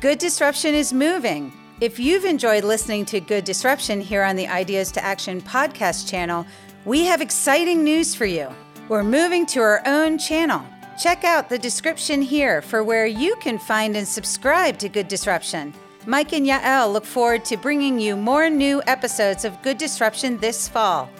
Good Disruption is moving. If you've enjoyed listening to Good Disruption here on the Ideas to Action podcast channel, we have exciting news for you. We're moving to our own channel. Check out the description here for where you can find and subscribe to Good Disruption. Mike and Yaël look forward to bringing you more new episodes of Good Disruption this fall.